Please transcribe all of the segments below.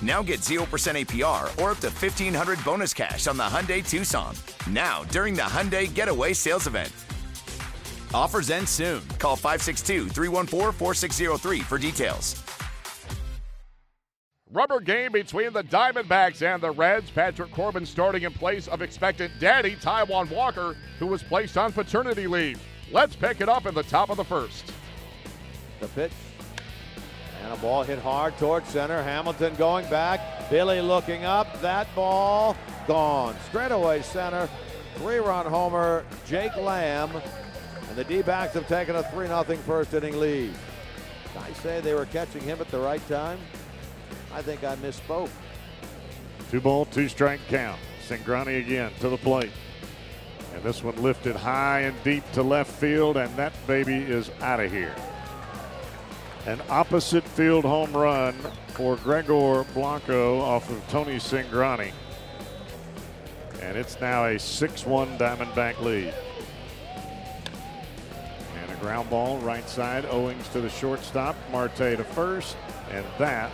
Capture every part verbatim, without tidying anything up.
Now get zero percent A P R or up to fifteen hundred dollars bonus cash on the Hyundai Tucson. Now, during the Hyundai Getaway Sales Event. Offers end soon. Call five six two, three one four, four six zero three for details. Rubber game between the Diamondbacks and the Reds. Patrick Corbin starting in place of expectant daddy Taiwan Walker, who was placed on paternity leave. Let's pick it up in the top of the first. The pitch. And a ball hit hard towards center. Hamilton going back. Billy looking up. That ball gone. Straightaway center. Three-run homer, Jake Lamb. And the D-backs have taken a three nothing first inning lead. Did I say they were catching him at the right time? I think I misspoke. Two ball, two strike count. Cingrani again to the plate. And this one lifted high and deep to left field, and that baby is out of here. An opposite field home run for Gregor Blanco off of Tony Cingrani. And it's now a six one Diamondback lead. And a ground ball right side. Owings to the shortstop. Marte to first. And that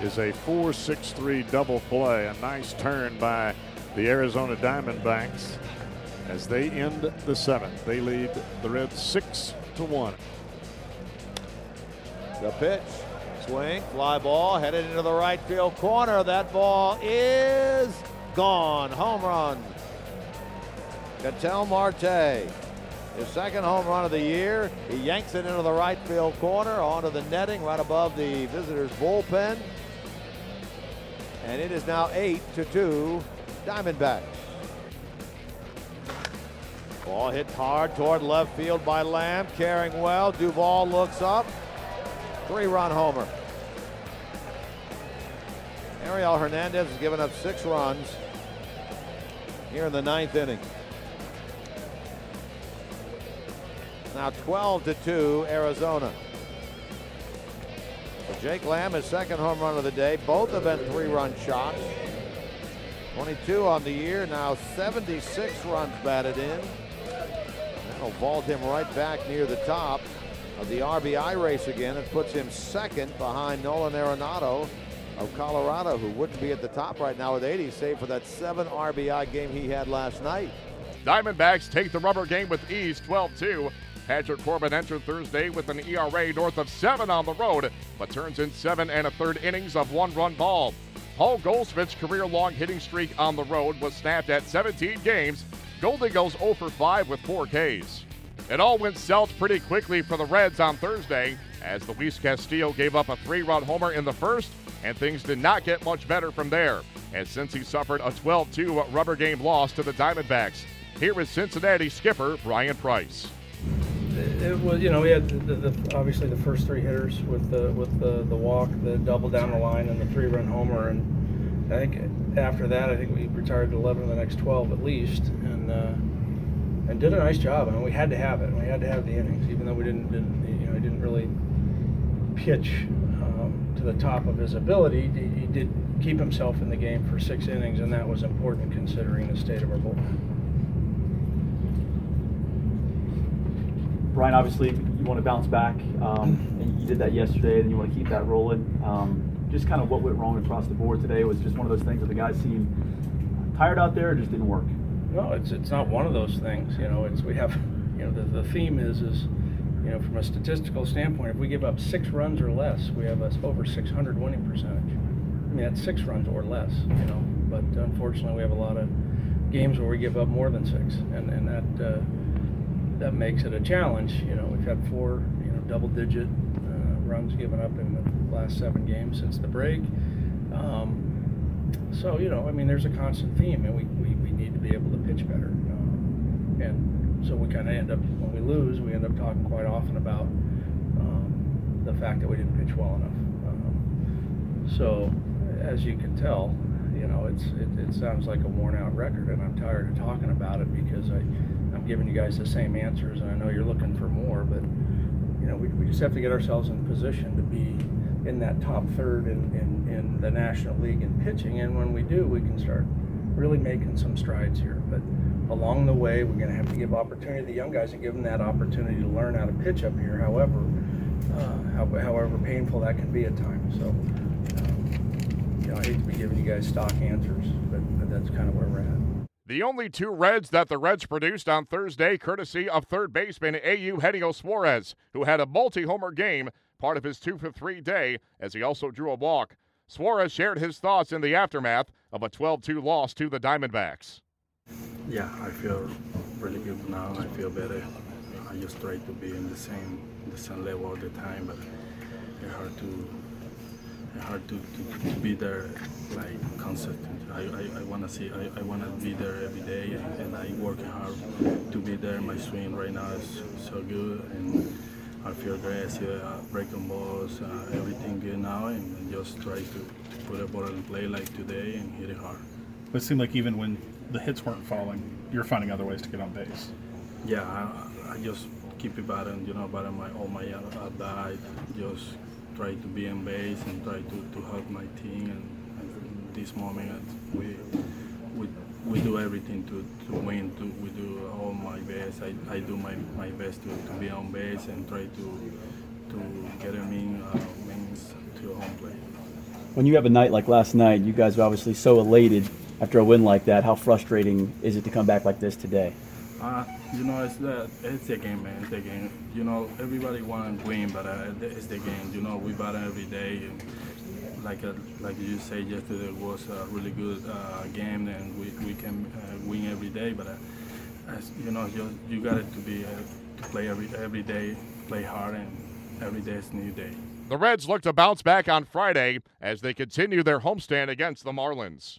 is a four six three double play. A nice turn by the Arizona Diamondbacks as they end the seventh. They lead the Reds six to one. The pitch, swing, fly ball, headed into the right field corner. That ball is gone. Home run. Ketel Marte, his second home run of the year. He yanks it into the right field corner, onto the netting right above the visitors' bullpen. And it is now eight to two Diamondbacks. Ball hit hard toward left field by Lamb, carrying well. Duvall looks up. Three-run homer. Ariel Hernandez has given up six runs here in the ninth inning. Now twelve to two, Arizona. For Jake Lamb, his second home run of the day. Both have been three-run shots. twenty-two on the year, now seventy-six runs batted in. That'll vault him right back near the top of the R B I race again. It puts him second behind Nolan Arenado of Colorado, who wouldn't be at the top right now with eighty, save for that seven R B I game he had last night. Diamondbacks take the rubber game with ease, twelve two. Patrick Corbin entered Thursday with an E R A north of seven on the road, but turns in seven and a third innings of one-run ball. Paul Goldschmidt's career-long hitting streak on the road was snapped at seventeen games. Goldie goes oh for five with four Ks. It all went south pretty quickly for the Reds on Thursday as Luis Castillo gave up a three-run homer in the first, and things did not get much better from there, as Cincy suffered a twelve two rubber game loss to the Diamondbacks. Here is Cincinnati skipper Brian Price. It was, you know, we had the, the, the, obviously the first three hitters with the with the, the walk, the double down the line, and the three-run homer. And I think after that, I think we retired eleven of the next twelve at least, and. Uh, And did a nice job. I mean, we had to have it. We had to have the innings, even though we didn't, didn't you know, he didn't really pitch um, to the top of his ability. He, he did keep himself in the game for six innings, and that was important considering the state of our bullpen. Brian, obviously, you want to bounce back, um, and you did that yesterday, and you want to keep that rolling. Um, just kind of what went wrong across the board today was just one of those things that the guys seemed tired out there. It just didn't work. No, it's it's not one of those things, you know. It's we have, you know, the, the theme is is, you know, from a statistical standpoint, if we give up six runs or less, we have us over six hundred winning percentage. I mean, that's six runs or less, you know. But unfortunately, we have a lot of games where we give up more than six, and and that uh, that makes it a challenge. You know, we've had four, you know, double-digit uh, runs given up in the last seven games since the break. Um, so, you know, I mean, there's a constant theme, and we, we, we need to be able to pitch better. Um, and so we kind of end up, when we lose, we end up talking quite often about um, the fact that we didn't pitch well enough. Um, so, as you can tell, you know, it's it, it sounds like a worn-out record, and I'm tired of talking about it because I, I'm giving you guys the same answers, and I know you're looking for more, but, you know, we, we just have to get ourselves in position to be in that top third in, in, in the National League in pitching, and when we do, we can start really making some strides here. But along the way, we're going to have to give opportunity to the young guys and give them that opportunity to learn how to pitch up here, however uh, how, however painful that can be at times. So, um, you know, I hate to be giving you guys stock answers, but, but that's kind of where we're at. The only two Reds that the Reds produced on Thursday, courtesy of third baseman Au Hedio Suarez, who had a multi-homer game, part of his two for three day, as he also drew a walk. Suarez shared his thoughts in the aftermath of a twelve two loss to the Diamondbacks. Yeah, I feel really good now. I feel better. I just try to be in the same the same level all the time, but it's hard to it's hard to, to, to be there like consistent. I, I, I wanna see I, I wanna be there every day, and, and I work hard to be there. My swing right now is so good, and I feel great. I see uh, breaking balls, uh, everything good now, and, and just try to, to put a ball in play like today and hit it hard. But it seemed like even when the hits weren't falling, you're finding other ways to get on base. Yeah, I, I just keep it batting, you know, batting my all my at bat. Just try to be on base and try to, to help my team. And, and this moment, we we we do everything to, to win. To, we do all my best. I, I do my, my best to, to be on base and try to to get him in uh, wins to home plate. When you have a night like last night, you guys are obviously so elated after a win like that. How frustrating is it to come back like this today? Uh, you know, it's the it's the game, man. It's the game. You know, everybody wants to win, but uh, it's the game. You know, we battle every day. And, Like a, like you say, yesterday was a really good uh, game, and we we can uh, win every day. But uh, as you know, you you got it to be uh, to play every every day, play hard, and every day is a new day. The Reds look to bounce back on Friday as they continue their homestand against the Marlins.